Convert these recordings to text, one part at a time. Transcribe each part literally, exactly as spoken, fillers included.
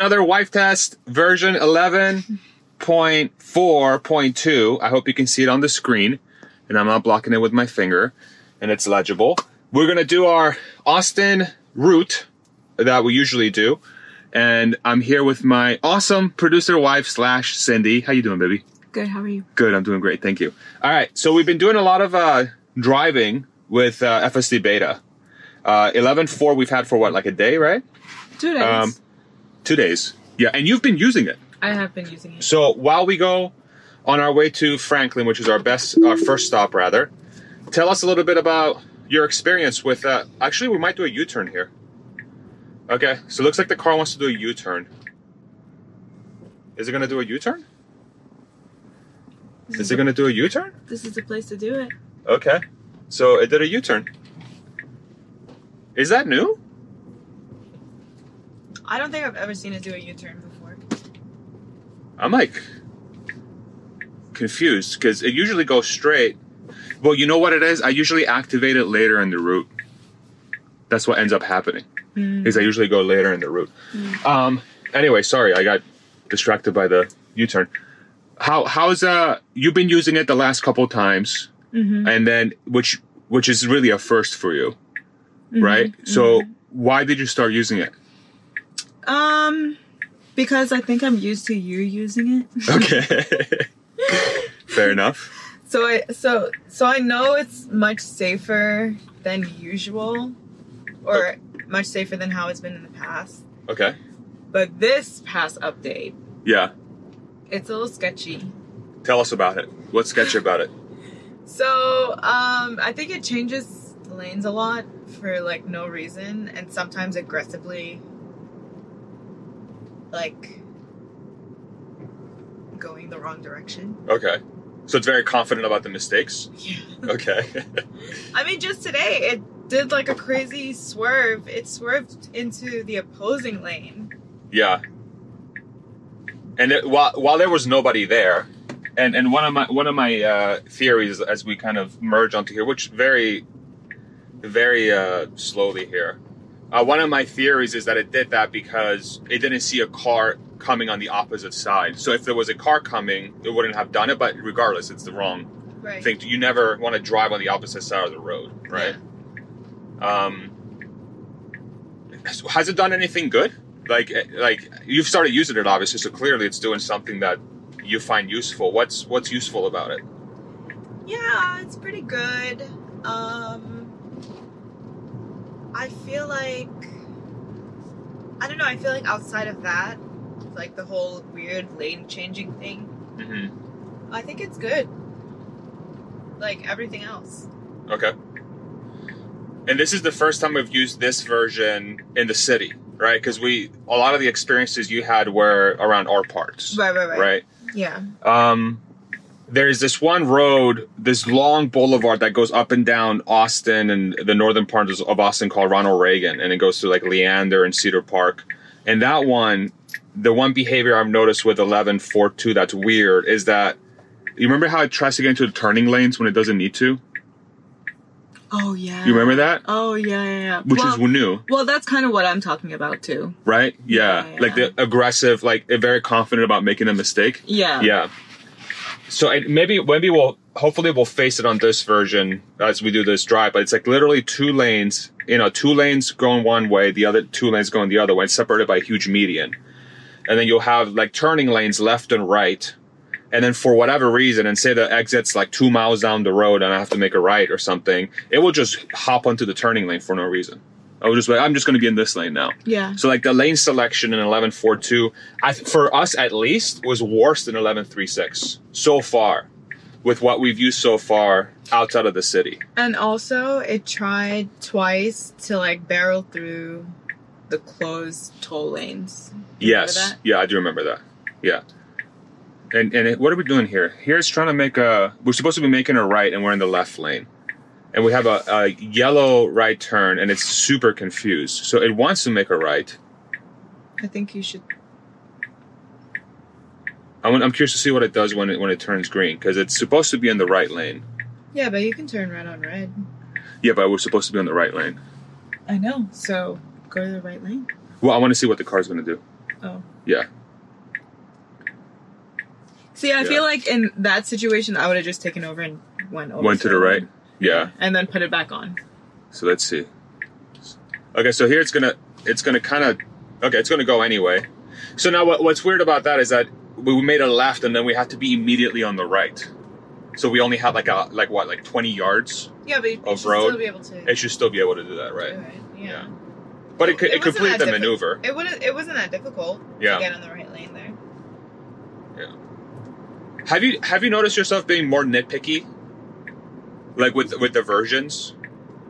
Another WIFE test version eleven point four point two. I hope you can see it on the screen and I'm not blocking it with my finger and it's legible. We're gonna do our Austin route that we usually do. And I'm here with my awesome producer wife slash Cindy. How you doing, baby? Good, how are you? Good, I'm doing great, thank you. All right, so we've been doing a lot of uh, driving with uh, F S D beta. Uh, eleven point four we've had for what, like a day, right? Two days. Um, two days, yeah, and you've been using it. I have been using it. So while we go on our way to Franklin, which is our best, our first stop rather, tell us a little bit about your experience with, uh, actually we might do a U-turn here. Okay, so it looks like the car wants to do a U-turn. Is it gonna do a U-turn? Is it gonna do a U-turn? This is the place to do it. Okay, so it did a U-turn. Is that new? I don't think I've ever seen it do a U-turn before. I'm like confused because it usually goes straight. Well, you know what it is? I usually activate it later in the route. That's what ends up happening. Mm. Is I usually go later in the route. Mm. Um, anyway, sorry, I got distracted by the U-turn. How how's uh you've been using it the last couple times, mm-hmm. and then which which is really a first for you, mm-hmm. right? So mm-hmm. why did you start using it? Um, because I think I'm used to you using it. Okay, fair enough. So I so so I know it's much safer than usual, or okay. much safer than how it's been in the past. Okay. But this past update. Yeah. It's a little sketchy. Tell us about it. What's sketchy about it? So, um, I think it changes lanes a lot for like no reason, and sometimes aggressively like going the wrong direction. Okay. So it's very confident about the mistakes? Yeah. Okay. I mean, just today it did like a crazy swerve. It swerved into the opposing lane. Yeah. And it, while while there was nobody there, and and one of my one of my uh, theories as we kind of merge onto here, which very, very uh, slowly here, uh, one of my theories is that it did that because it didn't see a car coming on the opposite side. So if there was a car coming, it wouldn't have done it. But regardless, it's the wrong right. thing. You never want to drive on the opposite side of the road, right? Yeah. Um, has it done anything good? Like, like you've started using it, obviously, so clearly it's doing something that you find useful. What's what's useful about it? Yeah, it's pretty good. Um, I feel like, I don't know, I feel like outside of that, like the whole weird lane changing thing, mm-hmm. I think it's good. Like everything else. Okay. And this is the first time we've used this version in the city. Right, because we a lot of the experiences you had were around our parts. Right, right, right. Right. Yeah. Um, there's this one road, this long boulevard that goes up and down Austin and the northern part of Austin called Ronald Reagan, and it goes through like Leander and Cedar Park. And that one, the one behavior I've noticed with eleven point four point two that's weird is that you remember how it tries to get into the turning lanes when it doesn't need to. Oh, yeah. You remember that? Oh, yeah, yeah, yeah. Which well, is new. Well, that's kind of what I'm talking about, too. Right? Yeah. yeah, yeah. Like the aggressive, like very confident about making a mistake. Yeah. Yeah. So it, maybe maybe we'll, hopefully we'll face it on this version as we do this drive. But it's like literally two lanes, you know, two lanes going one way, the other two lanes going the other way. It's separated by a huge median. And then you'll have like turning lanes left and right. And then for whatever reason, and say the exit's like two miles down the road and I have to make a right or something, it will just hop onto the turning lane for no reason. I will just be like, I'm just going to be in this lane now. Yeah. So like the lane selection in eleven point four point two, I, for us at least, was worse than eleven point three point six so far with what we've used so far outside of the city. And also it tried twice to like barrel through the closed toll lanes. You yes. Yeah, I do remember that. Yeah. And, and it, what are we doing here? Here's trying to make a... We're supposed to be making a right and we're in the left lane. And we have a, a yellow right turn and it's super confused. So it wants to make a right. I think you should... I'm, I'm curious to see what it does when it, when it turns green. Because it's supposed to be in the right lane. Yeah, but you can turn right on red. Yeah, but we're supposed to be in the right lane. I know. So go to the right lane. Well, I want to see what the car's going to do. Oh. Yeah. See, I yeah. feel like in that situation, I would have just taken over and went over. Went to the right. Yeah. And then put it back on. So let's see. Okay, so here it's gonna, it's gonna kind of, okay, it's gonna go anyway. So now what, what's weird about that is that we made a left and then we had to be immediately on the right. So we only had like a, like what, like twenty yards yeah, but of should road. Still be able to. It should still be able to do that, right? Right. Yeah. yeah. But it, it, it, it completed the maneuver. It wouldn't, it wasn't that difficult yeah. to get on the right lane there. Yeah. Have you, have you noticed yourself being more nitpicky? Like with, with the versions?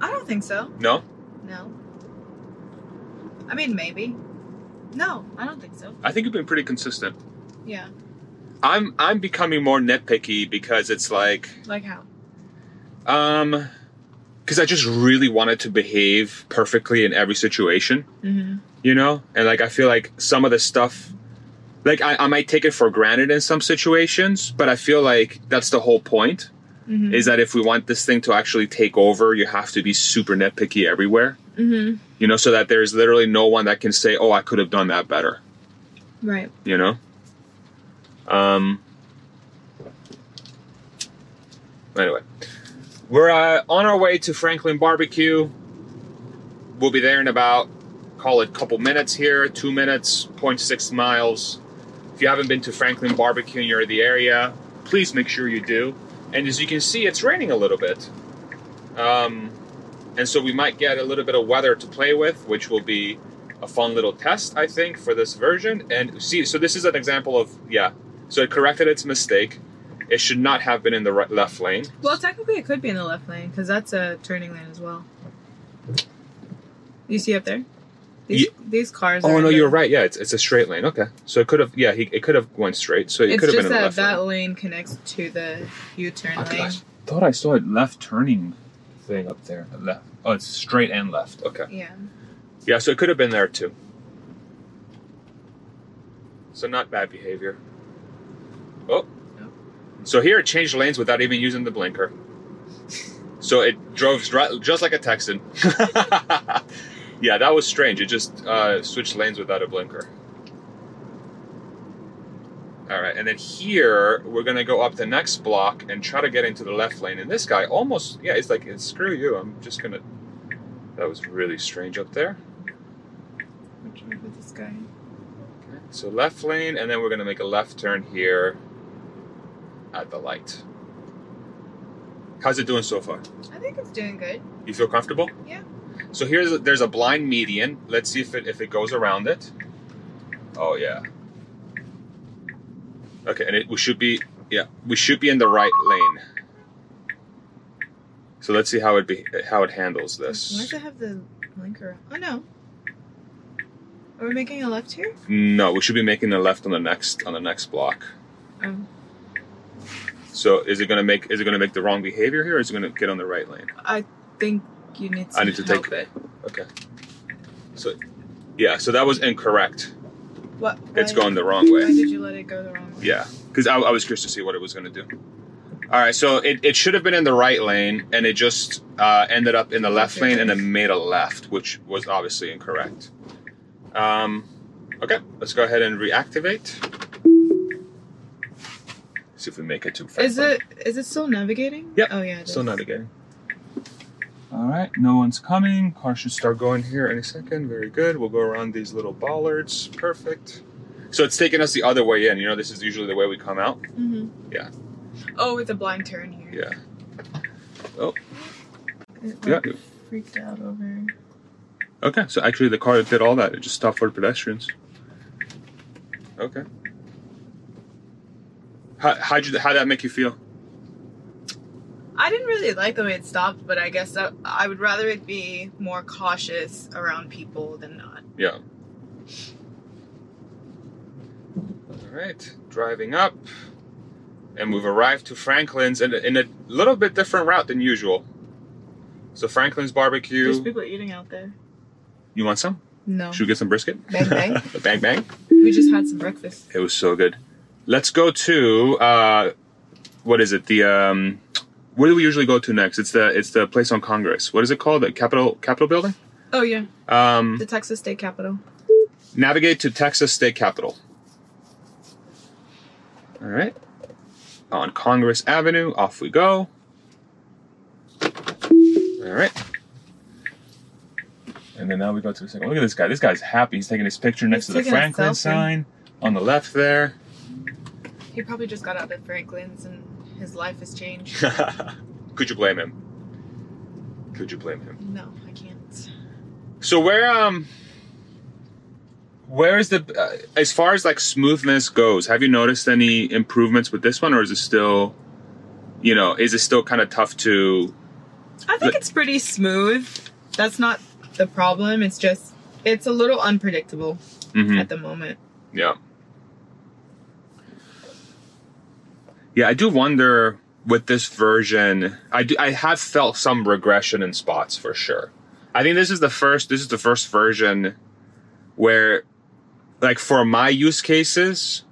I don't think so. No? No. I mean, maybe. No, I don't think so. I think you've been pretty consistent. Yeah. I'm I'm becoming more nitpicky because it's like... Like how? Um, because I just really wanted to behave perfectly in every situation. Mm-hmm. You know? And like, I feel like some of the stuff... Like, I, I might take it for granted in some situations, but I feel like that's the whole point. Mm-hmm. Is that if we want this thing to actually take over, you have to be super nitpicky everywhere. Mm-hmm. You know, so that there's literally no one that can say, oh, I could have done that better. Right. You know? Um. Anyway, we're uh, on our way to Franklin Barbecue. We'll be there in about, call it a couple minutes here, two minutes, zero point six miles. If you haven't been to Franklin Barbecue and you're in the area, please make sure you do. And as you can see, it's raining a little bit. Um, and so we might get a little bit of weather to play with, which will be a fun little test, I think, for this version. And see, so this is an example of, yeah. So it corrected its mistake. It should not have been in the right, left lane. Well, technically it could be in the left lane because that's a turning lane as well. You see up there? These, yeah. these cars oh, are... Oh, no, you're right. Yeah, it's, it's a straight lane. Okay. So it could have... Yeah, he, it could have went straight. So it could have been in the left lane. It's just that that lane connects to the U-turn lane. I thought I saw a left turning thing up there. Left. Oh, it's straight and left. Okay. Yeah. Yeah, so it could have been there too. So not bad behavior. Oh. Nope. So here it changed lanes without even using the blinker. So it drove just like a Texan. Yeah, that was strange. It just uh, switched lanes without a blinker. All right, and then here, we're going to go up the next block and try to get into the left lane. And this guy almost, yeah, it's like, screw you. I'm just going to, that was really strange up there. I'm trying to put this guy in. Okay, so left lane, and then we're going to make a left turn here at the light. How's it doing so far? I think it's doing good. You feel comfortable? Yeah. So here's a, there's a blind median. Let's see if it if it goes around it. Oh yeah. Okay, and it we should be yeah we should be in the right lane. So let's see how it be how it handles this. Why does it have the blinker? Oh no. Are we making a left here? No, we should be making a left on the next on the next block. Oh. So is it gonna make is it gonna make the wrong behavior here? Or is it gonna get on the right lane? I think. You need to I need to take it. Okay. So, yeah. So that was incorrect. What? It's going the wrong way. Why did you let it go the wrong way? Yeah, because I, I was curious to see what it was going to do. All right. So it, it should have been in the right lane, and it just uh, ended up in the left lane, and then made a left, which was obviously incorrect. Um, okay. Let's go ahead and reactivate. See if we make it too fast. Is it is it still navigating? Yeah. Oh yeah. It still is. Navigating. All right, no one's coming. Car should start going here any second. Very good. We'll go around these little bollards. Perfect. So it's taking us the other way in. You know, this is usually the way we come out. Mm-hmm. Yeah. Oh, with a blind turn here. Yeah. Oh. It, like, yeah. Freaked out over. Okay, so actually the car did all that. It just stopped for pedestrians. Okay. How how'd you, how'd that make you feel? I didn't really like the way it stopped, but I guess I, I would rather it be more cautious around people than not. Yeah. All right, driving up, and we've arrived to Franklin's in a, in a little bit different route than usual. So Franklin's Barbecue. There's people eating out there. You want some? No. Should we get some brisket? Bang bang. Bang bang. We just had some breakfast. It was so good. Let's go to uh, what is it? The um. Where do we usually go to next? It's the it's the place on Congress. What is it called? The Capitol Capitol building? Oh yeah. Um, the Texas State Capitol. Navigate to Texas State Capitol. All right. On Congress Avenue, off we go. All right. And then now we go to the second. Look at this guy. This guy's happy. He's taking his picture next He's to the Franklin sign on the left there. He probably just got out of Franklin's and his life has changed. Could you blame him? Could you blame him? No, I can't. So where um where is the uh, as far as like smoothness goes, have you noticed any improvements with this one, or is it still, you know, is it still kind of tough to I think it's pretty smooth. That's not the problem. It's just it's a little unpredictable mm-hmm. at the moment. Yeah. Yeah, I do wonder with this version, I, do, I have felt some regression in spots for sure. I think this is the first, this is the first version where, like for my use cases,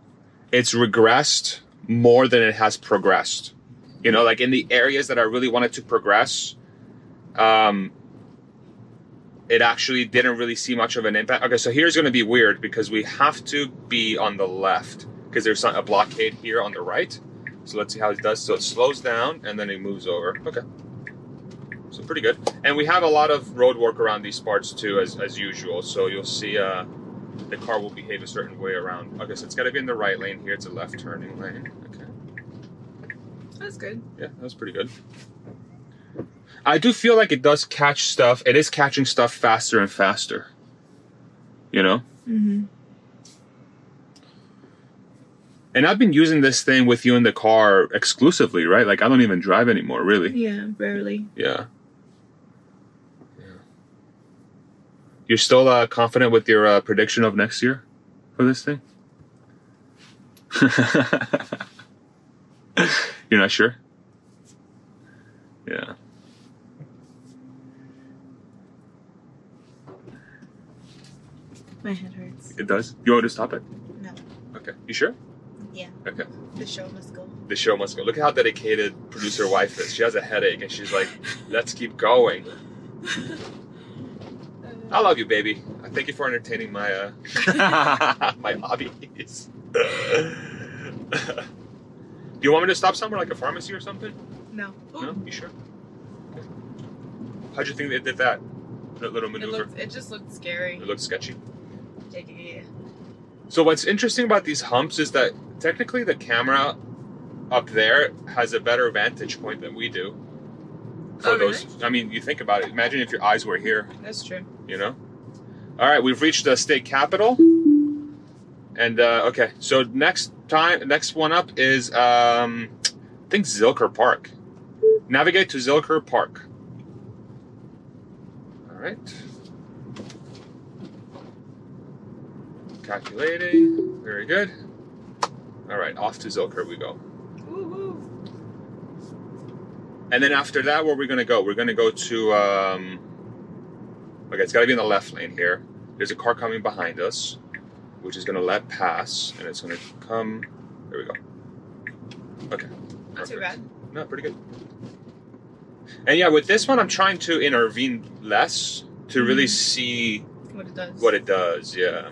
it's regressed more than it has progressed. You know, like in the areas that I really wanted to progress, um, it actually didn't really see much of an impact. Okay, so here's going to be weird because we have to be on the left because there's a blockade here on the right. So let's see how it does. So it slows down and then it moves over. Okay. So pretty good. And we have a lot of road work around these parts too, as, as usual. So you'll see uh, the car will behave a certain way around. Okay, so it's got to be in the right lane here. It's a left turning lane. Okay. That's good. Yeah, that was pretty good. I do feel like it does catch stuff. It is catching stuff faster and faster. You know? Mm-hmm. And I've been using this thing with you in the car exclusively, right? Like, I don't even drive anymore, really. Yeah, rarely. Yeah. Yeah. You're still uh, confident with your uh, prediction of next year for this thing? You're not sure? Yeah. My head hurts. It does? You want to stop it? No. Okay. You sure? Yeah. Okay. The show must go. The show must go. Look at how dedicated producer wife is. She has a headache and she's like, let's keep going. I love you, baby. I thank you for entertaining my uh, my hobbies. Do you want me to stop somewhere, like a pharmacy or something? No. No? You sure? Okay. How'd you think they did that? That little maneuver? It, looked, it just looked scary. It looked sketchy? Yeah. So what's interesting about these humps is that technically the camera up there has a better vantage point than we do. For oh, those, really? I mean, you think about it. Imagine if your eyes were here. That's true. You know? All right, we've reached the state capitol. And, uh, okay, so next time, next one up is, um, I think, Zilker Park. Navigate to Zilker Park. All right. Calculating. Very good. All right, off to Zilker we go. Woo-hoo. And then after that, where are we going to go? We're going to go to... Um, okay, it's got to be in the left lane here. There's a car coming behind us, which is going to let pass, and it's going to come... There we go. Okay. Perfect. Not too bad. No, pretty good. And yeah, with this one, I'm trying to intervene less to really mm. see... What it does. What it does, yeah.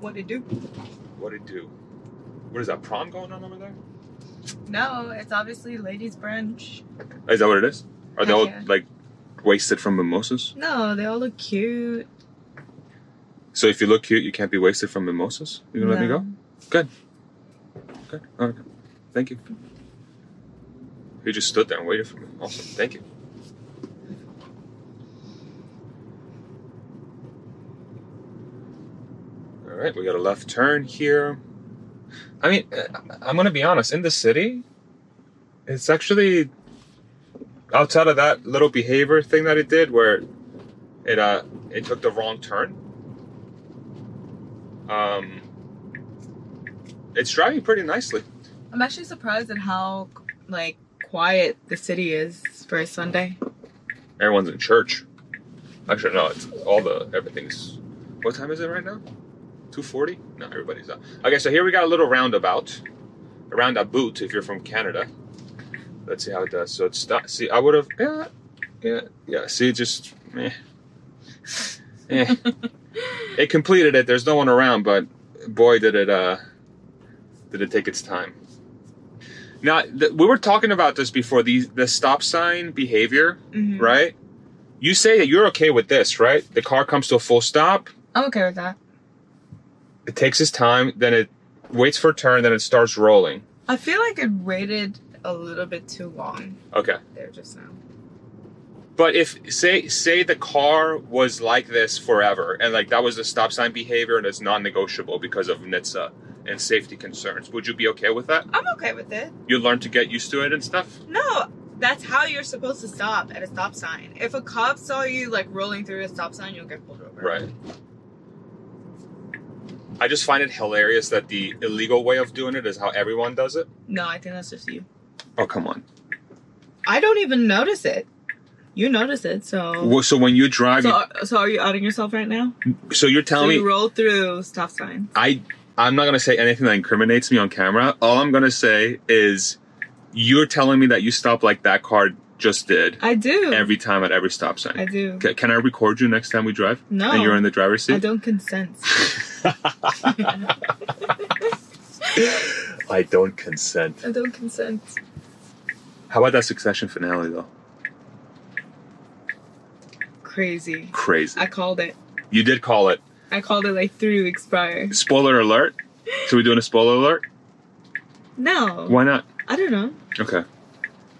What it do? What it do? What is that, prom going on over there? No, it's obviously ladies' brunch. Is that what it is? Are they oh, all yeah. like wasted from mimosas? No, they all look cute. So if you look cute, you can't be wasted from mimosas? You gonna no. let me go? Good. Good. All right. Thank you. He just stood there and waited for me. Awesome. Thank you. All right, we got a left turn here. I mean, I'm gonna be honest, in the city, it's actually outside of that little behavior thing that it did where it uh it took the wrong turn. Um it's driving pretty nicely. I'm actually surprised at how like quiet the city is for a Sunday. Everyone's in church. Actually no, it's all the everything's what time is it right now? two forty? No, everybody's up. Okay, so here we got a little roundabout. A roundabout, if you're from Canada. Let's see how it does. So it's not, see, I would have, yeah, yeah, yeah. See, just, meh. Eh. it completed it. There's no one around, but boy, did it uh, did it take its time. Now, th we were talking about this before, the, the stop sign behavior, mm-hmm. right? You say that you're okay with this, right? The car comes to a full stop. I'm okay with that. It takes its time, then it waits for a turn, then it starts rolling. I feel like it waited a little bit too long. Okay. There just now. But if, say, say the car was like this forever, and like that was the stop sign behavior and it's non-negotiable because of N HTSA and safety concerns, would you be okay with that? I'm okay with it. You learn to get used to it and stuff? No, that's how you're supposed to stop at a stop sign. If a cop saw you like rolling through a stop sign, you'll get pulled over. Right. I just find it hilarious that the illegal way of doing it is how everyone does it. No, I think that's just you. Oh, come on. I don't even notice it. You notice it, so... Well, so when you drive... So, you, are, so are you outing yourself right now? So you're telling so me... you roll through stop signs. I, I'm not going to say anything that incriminates me on camera. All I'm going to say is you're telling me that you stop like that car just did. I do. Every time at every stop sign. I do. C can I record you next time we drive? No. And you're in the driver's seat? I don't consent. I don't consent. I don't consent. How about that Succession finale, though? Crazy. Crazy. I called it. You did call it. I called it like three weeks prior. Spoiler alert? So we doing a spoiler alert? No. Why not? I don't know. Okay.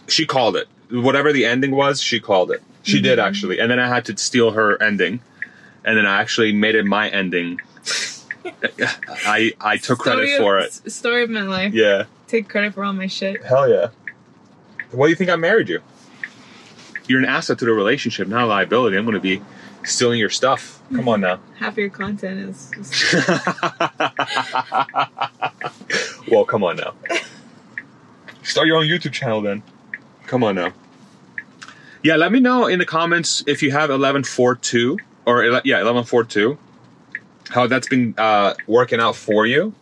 She called it. Whatever the ending was, she called it. She mm-hmm. did actually. And then I had to steal her ending. And then I actually made it my ending. I I took story credit of, for it. Story of my life. Yeah. Take credit for all my shit. Hell yeah. Why do you think I married you? You're an asset to the relationship, not a liability. I'm going to be stealing your stuff. Come on now. Half of your content is... Just well, come on now. Start your own YouTube channel then. Come on now. Yeah, let me know in the comments if you have eleven forty-two, or yeah, eleven forty-two, how that's been uh, working out for you.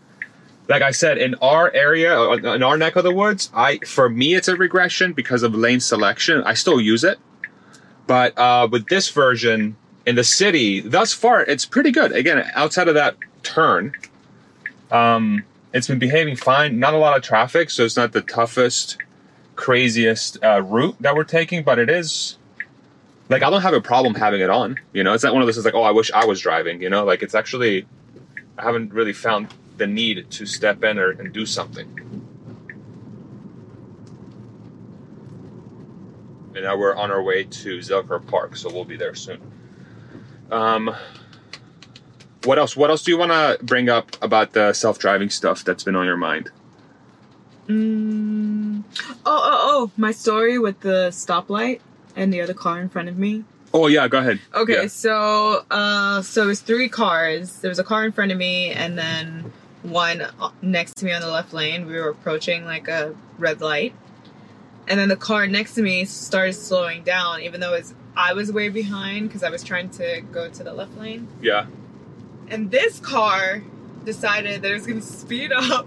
Like I said, in our area, in our neck of the woods, I for me, it's a regression because of lane selection. I still use it. But uh, with this version in the city, thus far, it's pretty good. Again, outside of that turn, um, it's been behaving fine. Not a lot of traffic, so it's not the toughest, craziest uh, route that we're taking. But it is, like, I don't have a problem having it on. You know, it's not one of those things like, oh, I wish I was driving. You know, like, it's actually, I haven't really found the need to step in or and do something. And now we're on our way to Zilker Park, so we'll be there soon. Um, what else? What else do you want to bring up about the self-driving stuff that's been on your mind? Mm, oh, oh, oh! My story with the stoplight and the other car in front of me. Oh yeah, go ahead. Okay, yeah. so uh, so it was three cars. There was a car in front of me, and then one next to me on the left lane. We were approaching like a red light, and then the car next to me started slowing down, even though it was, I was way behind because I was trying to go to the left lane. Yeah. And this car decided that it was going to speed up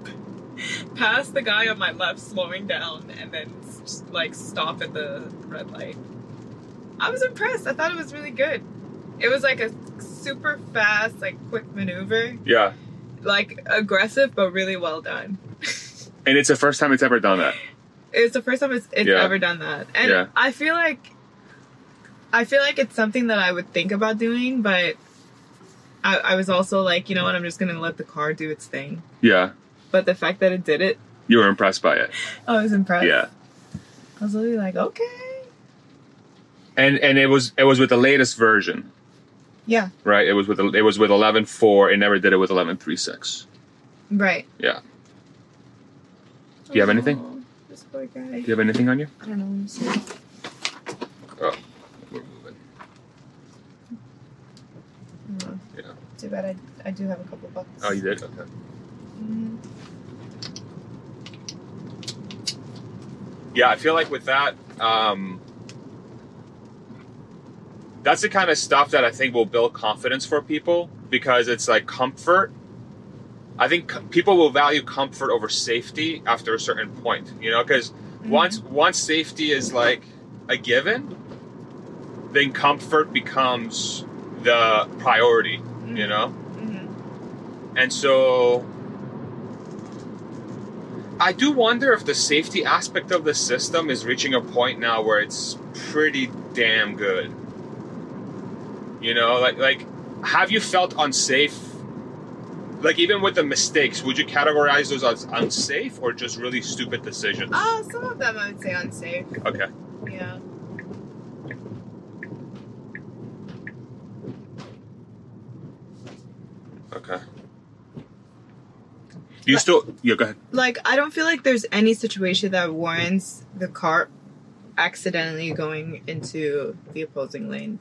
past the guy on my left slowing down, and then just, like, stop at the red light. I was impressed. I thought it was really good. It was like a super fast, like, quick maneuver. Yeah. Like, aggressive, but really well done. And it's the first time it's ever done that. It's the first time it's, it's yeah. ever done that. And yeah. I feel like, I feel like it's something that I would think about doing, but I, I was also like, you know what, I'm just going to let the car do its thing. Yeah. But the fact that it did it. You were impressed by it. I was impressed. Yeah. I was literally like, okay. And and it was it was with the latest version. Yeah. Right. It was with it was with eleven four. It never did it with eleven three six. Right. Yeah. Do you have anything? This poor guy. Do you have anything on you? I don't know. I'm sorry. Oh, we're moving. Mm. Yeah. Too bad. I I do have a couple bucks. Oh, you did? Okay. Mm. Yeah, I feel like with that. Um, That's the kind of stuff that I think will build confidence for people, because it's like comfort. I think people will value comfort over safety after a certain point, you know, because mm-hmm. once once safety is like a given, then comfort becomes the priority. mm-hmm. you know? Mm-hmm. And so I do wonder if the safety aspect of the system is reaching a point now where it's pretty damn good. You know, like, like, have you felt unsafe? Like, even with the mistakes, would you categorize those as unsafe or just really stupid decisions? Oh, uh, some of them I would say unsafe. Okay. Yeah. Okay. You but, still... Yeah, go ahead. Like, I don't feel like there's any situation that warrants the car accidentally going into the opposing lane.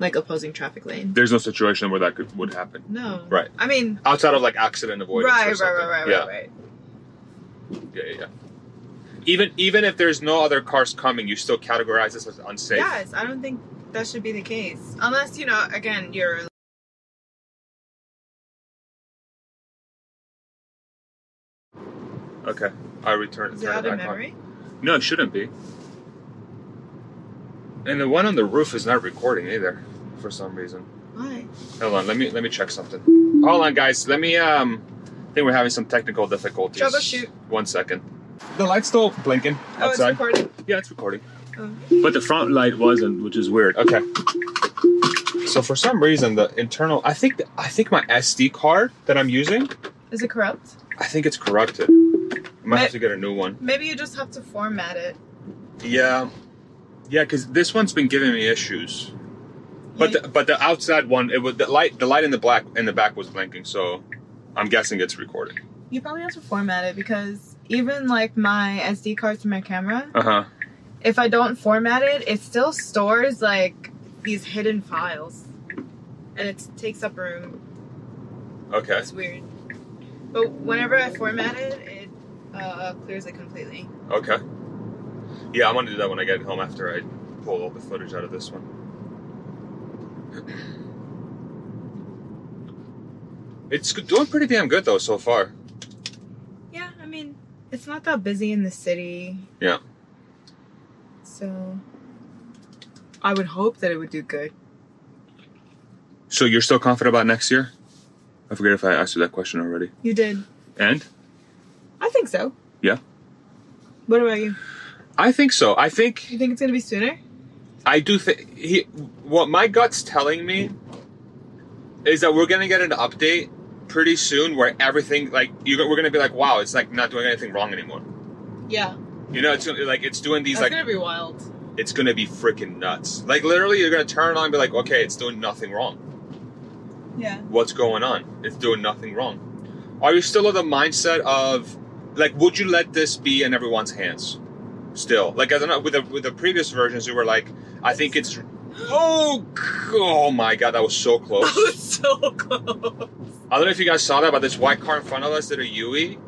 Like, opposing traffic lane. There's no situation where that could would happen. No. Right. I mean... Outside of, like, accident avoidance right, or something. Right, right, right, yeah. right, right. Yeah, yeah, yeah. Even, even if there's no other cars coming, you still categorize this as unsafe? Yes, I don't think that should be the case. Unless, you know, again, you're... Okay, I return, Is return it out of memory? On. No, it shouldn't be. And the one on the roof is not recording either, for some reason. Why? Hold on, let me let me check something. Hold on, guys. Let me. Um, I think we're having some technical difficulties. Troubleshoot. One second. The light's still blinking outside. Oh, it's recording. Yeah, it's recording. Oh. But the front light wasn't, which is weird. Okay. So for some reason, the internal. I think the, I think my S D card that I'm using. Is it corrupt? I think it's corrupted. I might Ma have to get a new one. Maybe you just have to format it. Yeah. Yeah, because this one's been giving me issues, but yeah. the, but the outside one, it was the light, the light in the black in the back was blinking, so I'm guessing it's recording. You probably have to format it because even like my S D cards for my camera, uh huh. if I don't format it, it still stores like these hidden files, and it takes up room. Okay. It's weird, but whenever I format it, it uh, clears it completely. Okay. Yeah, I'm gonna do that when I get home after I pull all the footage out of this one. It's doing pretty damn good though so far. Yeah, I mean, it's not that busy in the city. Yeah. So, I would hope that it would do good. So you're still confident about next year? I forget if I asked you that question already. You did. And? I think so. Yeah. What about you? I think so. I think... You think it's going to be sooner? I do think... he. What my gut's telling me is that we're going to get an update pretty soon where everything, like, you're, we're going to be like, wow, it's, like, not doing anything wrong anymore. Yeah. You know, it's gonna, like, it's doing these, That's like... It's going to be wild. It's going to be freaking nuts. Like, literally, you're going to turn it on and be like, okay, it's doing nothing wrong. Yeah. What's going on? It's doing nothing wrong. Are you still of the mindset of, like, would you let this be in everyone's hands? Still, like I don't know, with the with the previous versions, we were like, I think it's, oh, oh my god, that was so close. That was so close. I don't know if you guys saw that, but this white car in front of us did a U-E,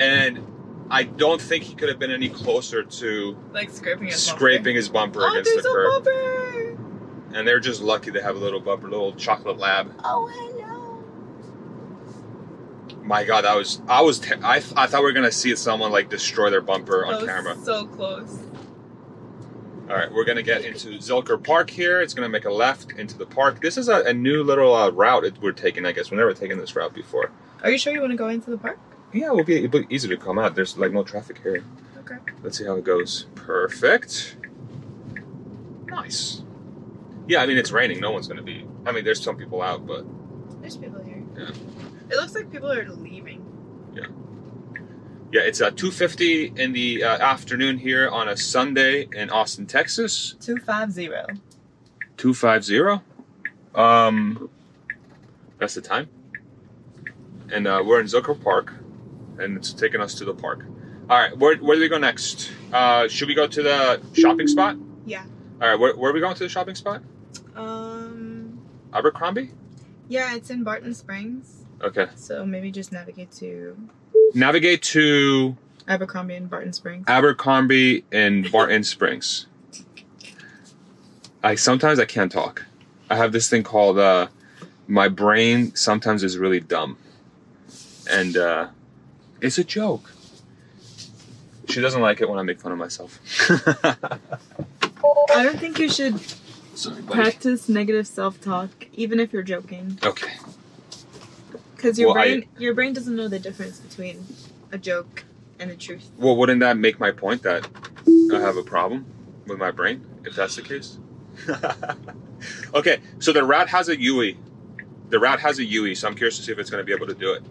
and I don't think he could have been any closer to like scraping his scraping bumper. his bumper oh, against the curb. There's a bumper. And they're just lucky they have a little bumper, little chocolate lab. Oh hello. My god, that was I was te I I thought we were gonna see someone like destroy their bumper on camera. So close. All right, we're going to get into Zilker Park here. It's going to make a left into the park. This is a, a new little uh, route it, we're taking, I guess. We've never taken this route before. Are you sure you want to go into the park? Yeah, it'll be, it'll be easy to come out. There's, like, no traffic here. Okay. Let's see how it goes. Perfect. Nice. Yeah, I mean, it's raining. No one's going to be... I mean, there's some people out, but... There's people here. Yeah. It looks like people are leaving. Yeah. Yeah, it's uh, two fifty in the uh, afternoon here on a Sunday in Austin, Texas. two fifty. two fifty? Um, that's the time. And uh, we're in Zilker Park, and it's taking us to the park. All right, where, where do we go next? Uh, should we go to the shopping spot? Yeah. All right, where, where are we going to the shopping spot? Um. Abercrombie? Yeah, it's in Barton Springs. Okay. So maybe just navigate to... Navigate to... Abercrombie and Barton Springs. Abercrombie and Barton Springs. I sometimes I can't talk. I have this thing called... Uh, my brain sometimes is really dumb. And uh, it's a joke. She doesn't like it when I make fun of myself. I don't think you should Sorry, buddy. Practice negative self-talk, even if you're joking. Okay. Because your well, brain, I, your brain doesn't know the difference between a joke and the truth. Well, wouldn't that make my point that I have a problem with my brain, if that's the case? Okay, so the rat has a U I. The rat has a U I, so I'm curious to see if it's going to be able to do it.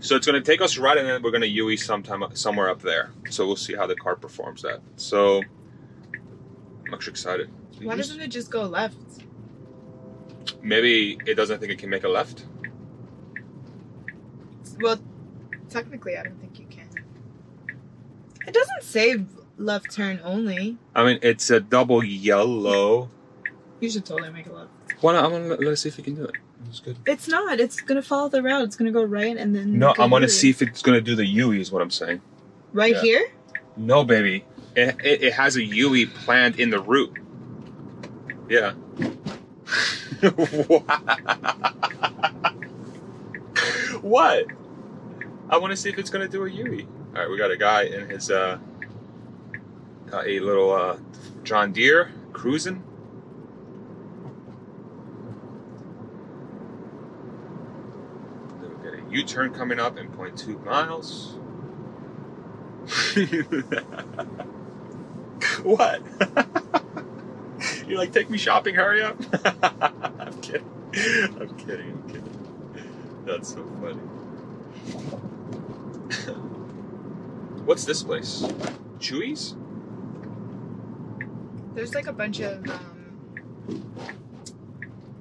So it's going to take us right, and then we're going to U I sometime somewhere up there. So we'll see how the car performs that. So I'm actually excited. Why mm-hmm. doesn't it just go left? Maybe it doesn't think it can make a left. Well, technically, I don't think you can. It doesn't say left turn only. I mean, it's a double yellow. You should totally make a left. Why not? I'm gonna let, let's see if you can do it. It's good. It's not. It's gonna follow the route. It's gonna go right and then. No, I want to see if it's gonna do the U I. Is what I'm saying. Right yeah. here? No, baby. It, it it has a U I planned in the route. Yeah. What? I want to see if it's gonna do a U I. All right, we got a guy in his uh, uh a little uh John Deere cruising. U-turn coming up in zero point two miles. What? You're like, take me shopping, hurry up. I'm kidding. I'm kidding. I'm kidding. That's so funny. What's this place? Chewy's? There's like a bunch of um,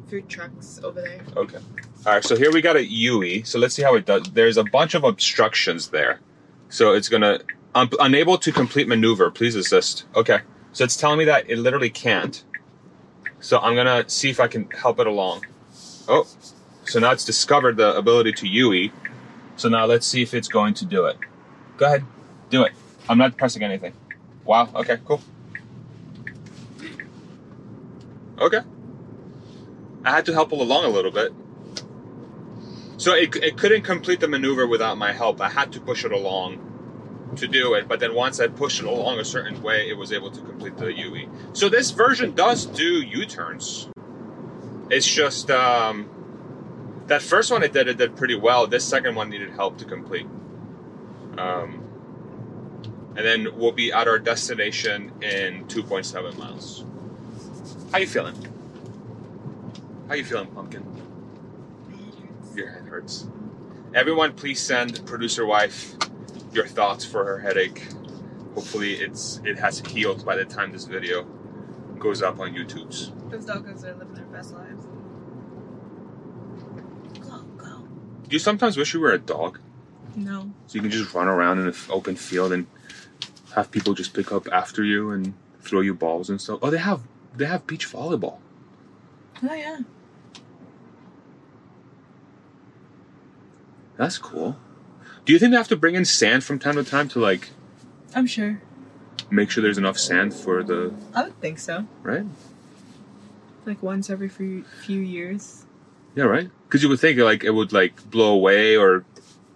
food trucks over there. Okay. All right, so here we got a U I. So let's see how it does. There's a bunch of obstructions there. So it's gonna, um, unable to complete maneuver, please assist. Okay, so it's telling me that it literally can't. So I'm gonna see if I can help it along. Oh, so now it's discovered the ability to U I. So now let's see if it's going to do it. Go ahead, do it. I'm not pressing anything. Wow, okay, cool. Okay. I had to help it along a little bit. So it, it couldn't complete the maneuver without my help. I had to push it along to do it. But then once I pushed it along a certain way, it was able to complete the U I. So this version does do U-turns. It's just um, that first one it did, it did pretty well. This second one needed help to complete. Um, and then we'll be at our destination in two point seven miles. How you feeling? How you feeling, Pumpkin? Your head hurts. Everyone, please send producer wife your thoughts for her headache. Hopefully, it's it has healed by the time this video goes up on YouTube. Those doggos are living their best lives. Go, go. Do you sometimes wish you were a dog? No. So you can just run around in an open field and have people just pick up after you and throw you balls and stuff. Oh, they have they have beach volleyball. Oh yeah. That's cool. Do you think they have to bring in sand from time to time to like... I'm sure. Make sure there's enough sand for the... I would think so. Right? Like once every few, few years. Yeah, right? Because you would think like it would like blow away or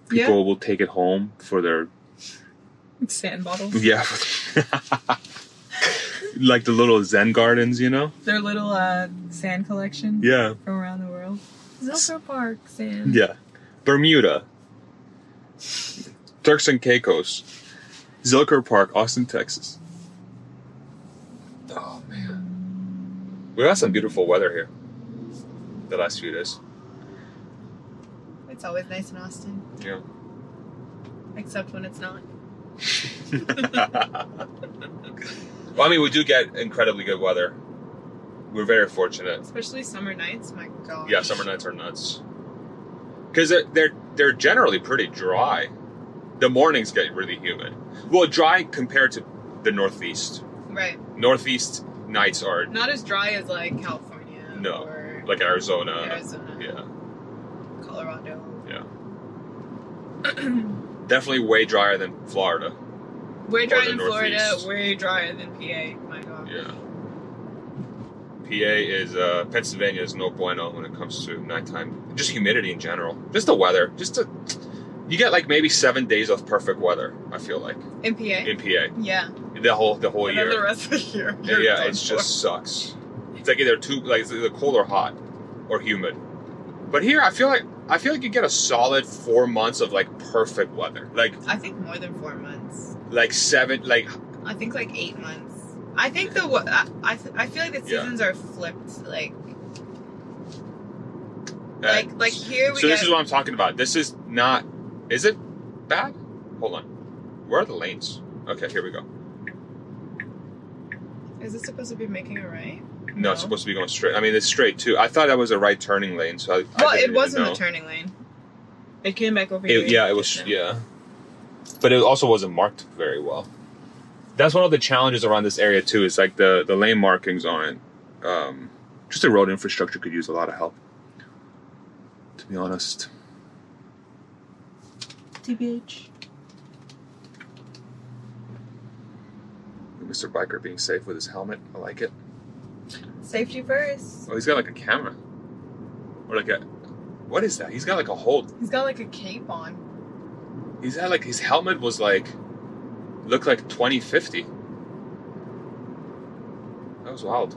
people yeah. will take it home for their... Like sand bottles. Yeah. Like the little Zen gardens, you know? Their little uh, sand collection. Yeah. From around the world. Zilker Park sand. Yeah. Bermuda, Turks and Caicos, Zilker Park, Austin, Texas. Oh man, we got some beautiful weather here the last few days. It's always nice in Austin. Yeah. Except when it's not. Well, I mean, we do get incredibly good weather. We're very fortunate. Especially summer nights, my God. Yeah, summer nights are nuts. Because they're they're generally pretty dry. The mornings get really humid. Well, dry compared to the Northeast. Right. Northeast nights are not as dry as like California. No. Or like Arizona. Arizona. Yeah. Colorado. Yeah. Definitely way drier than Florida. Way drier than Florida. Way drier than P A. My God. Yeah. P A is uh, Pennsylvania is no bueno when it comes to nighttime. Just humidity in general. Just the weather. Just the, you get like maybe seven days of perfect weather. I feel like in P A. In P A. Yeah. The whole the whole and year. And the rest of the year. Yeah, it just sucks. like either too like it's either cold or hot or humid. But here, I feel like I feel like you get a solid four months of like perfect weather. Like I think more than four months. Like seven, like I think like eight months. I think the I I feel like the seasons yeah. are flipped. Like uh, like like here we. So this is what I'm talking about. This is not. Is it bad? Hold on. Where are the lanes? Okay, here we go. Is this supposed to be making a right? No, no, it's supposed to be going straight. I mean, it's straight too. I thought that was a right turning lane, so I. Well, I didn't it wasn't a turning lane. It came back over it, here. Yeah, it was. Yeah, but it also wasn't marked very well. That's one of the challenges around this area too. Is like the the lane markings on it. Um, just the road infrastructure could use a lot of help, to be honest. T B H. Mister Biker being safe with his helmet. I like it. Safety first. Oh, he's got like a camera. Or like a... What is that? He's got like a hold. He's got like a cape on. He's had like... His helmet was like... Looked like twenty fifty. That was wild.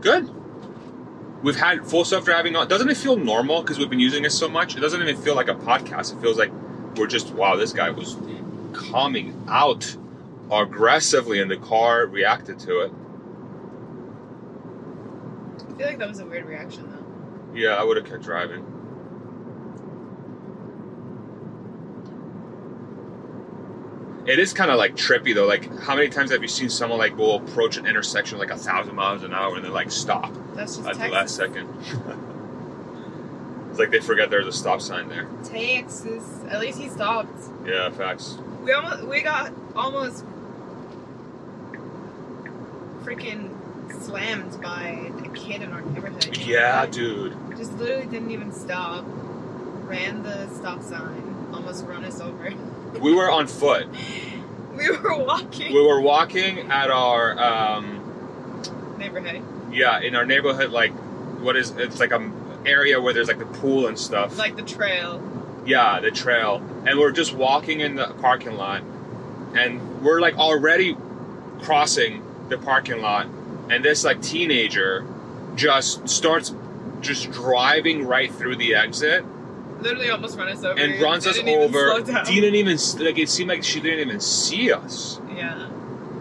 Good. We've had full self-driving on. Doesn't it feel normal because we've been using it so much? It doesn't even feel like a podcast. It feels like we're just, wow, this guy was coming out aggressively in the car, reacted to it. I feel like that was a weird reaction, though. Yeah, I would have kept driving. It is kind of like trippy, though. Like, how many times have you seen someone like go approach an intersection like a thousand miles an hour and then like stop That's just at Texas. The last second? It's like they forgot there's a stop sign there. Texas. At least he stopped. Yeah, facts. We almost we got almost freaking slammed by a kid in our neighborhood. Yeah, dude. Just literally didn't even stop. Ran the stop sign. Almost run us over. We were on foot. We were walking. We were walking at our um, neighborhood. Yeah, in our neighborhood, like what is it's like a area where there's like the pool and stuff. Like the trail. Yeah, the trail, and we're just walking in the parking lot, and we're like already crossing the parking lot, and this like teenager just starts just driving right through the exit. Literally almost run us over. And runs us over. Didn't even like it seemed like she didn't even see us. Yeah.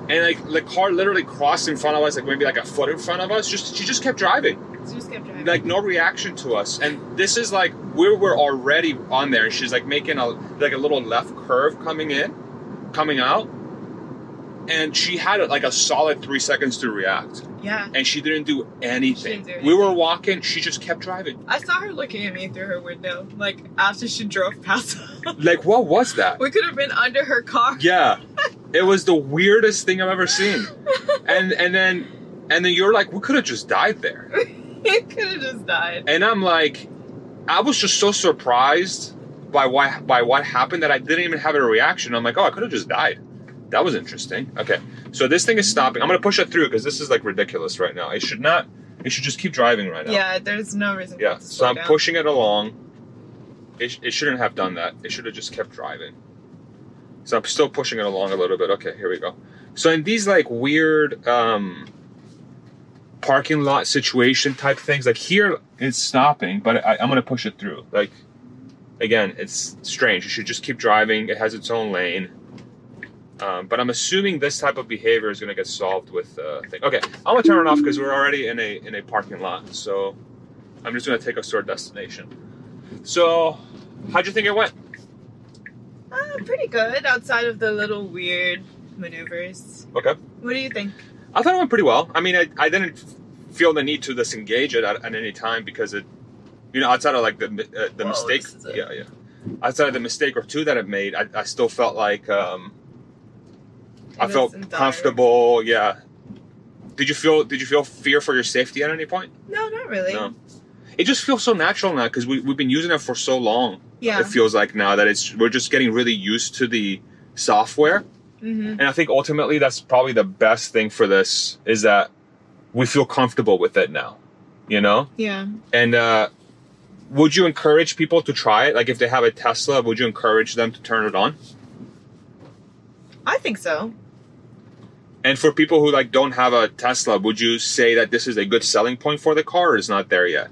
And like the car literally crossed in front of us, like maybe like a foot in front of us. Just she just kept driving. She just kept driving. Like no reaction to us. And this is like we were already on there. She's like making a like a little left curve coming in, coming out. And she had like a solid three seconds to react. Yeah. And she didn't do anything. Didn't do anything. We were walking. She just kept driving. I saw her looking at me through her window, like after she drove past us. Like, what was that? We could have been under her car. Yeah. It was the weirdest thing I've ever seen. And and then and then you're like, we could have just died there. We could have just died. And I'm like, I was just so surprised by what by what happened that I didn't even have a reaction. I'm like, oh, I could have just died. That was interesting. Okay, so this thing is stopping. I'm going to push it through because this is like ridiculous right now. It should not, it should just keep driving right now. Yeah, there's no reason yeah, to slow down. So I'm pushing it along. It, it shouldn't have done that. It should have just kept driving. So I'm still pushing it along a little bit. Okay, here we go. So in these like weird um, parking lot situation type things, like here it's stopping, but I, I'm going to push it through. Like, again, it's strange. It should just keep driving. It has its own lane. Um, but I'm assuming this type of behavior is going to get solved with uh, thing. Okay, I'm going to turn it off because we're already in a in a parking lot. So I'm just going to take us to our destination. So how'd you think it went? Uh, pretty good outside of the little weird maneuvers. Okay. What do you think? I thought it went pretty well. I mean, I, I didn't feel the need to disengage it at, at any time because it, you know, outside of like the, uh, the Whoa, mistake. Yeah, yeah. Outside of the mistake or two that it made, I, I still felt like... Um, I felt comfortable. Dire. Yeah. Did you feel? Did you feel fear for your safety at any point? No, not really. No. It just feels so natural now because we we've been using it for so long. Yeah. It feels like now that it's we're just getting really used to the software, mm-hmm. and I think ultimately that's probably the best thing for this is that we feel comfortable with it now. You know. Yeah. And uh, would you encourage people to try it? Like if they have a Tesla, would you encourage them to turn it on? I think so. And for people who like don't have a Tesla, would you say that this is a good selling point for the car, or is not there yet?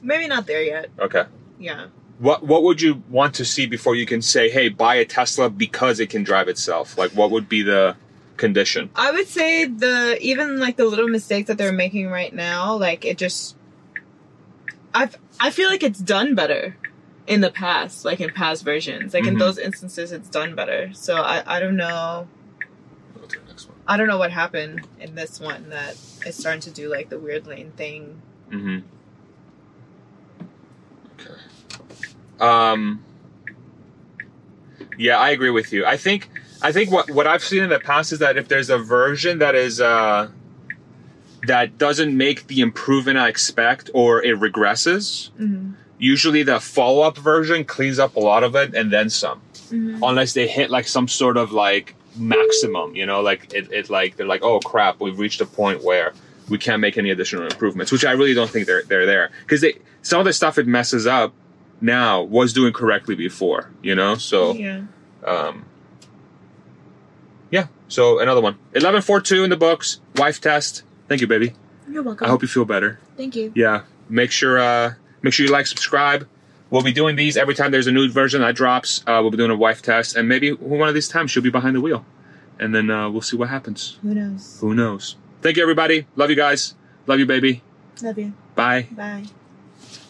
Maybe not there yet. Okay. Yeah. What What would you want to see before you can say, hey, buy a Tesla because it can drive itself? Like, what would be the condition? I would say the even like the little mistakes that they're making right now, like it just, I I feel like it's done better in the past, like in past versions, like mm-hmm. in those instances, it's done better. So I I don't know. We'll do the next one. I don't know what happened in this one that it's starting to do like the weird lane thing. Mm-hmm. Um, yeah, I agree with you. I think, I think what, what I've seen in the past is that if there's a version that is, uh, that doesn't make the improvement I expect, or it regresses, mm-hmm. usually the follow-up version cleans up a lot of it and then some, mm-hmm. unless they hit like some sort of like maximum, you know, like it, it like, they're like, oh crap, we've reached a point where we can't make any additional improvements, which I really don't think they're, they're there. 'Cause they, some of the stuff it messes up now was doing correctly before, you know? So, yeah. Um, yeah. So another one, eleven forty-two in the books, wife test. Thank you, baby. You're welcome. I hope you feel better. Thank you. Yeah. Make sure, uh, make sure you like, subscribe. We'll be doing these every time there's a new version that drops. Uh, we'll be doing a wife test, and maybe one of these times she'll be behind the wheel, and then, uh, we'll see what happens. Who knows? Who knows? Thank you, everybody. Love you guys. Love you, baby. Love you. Bye. Bye.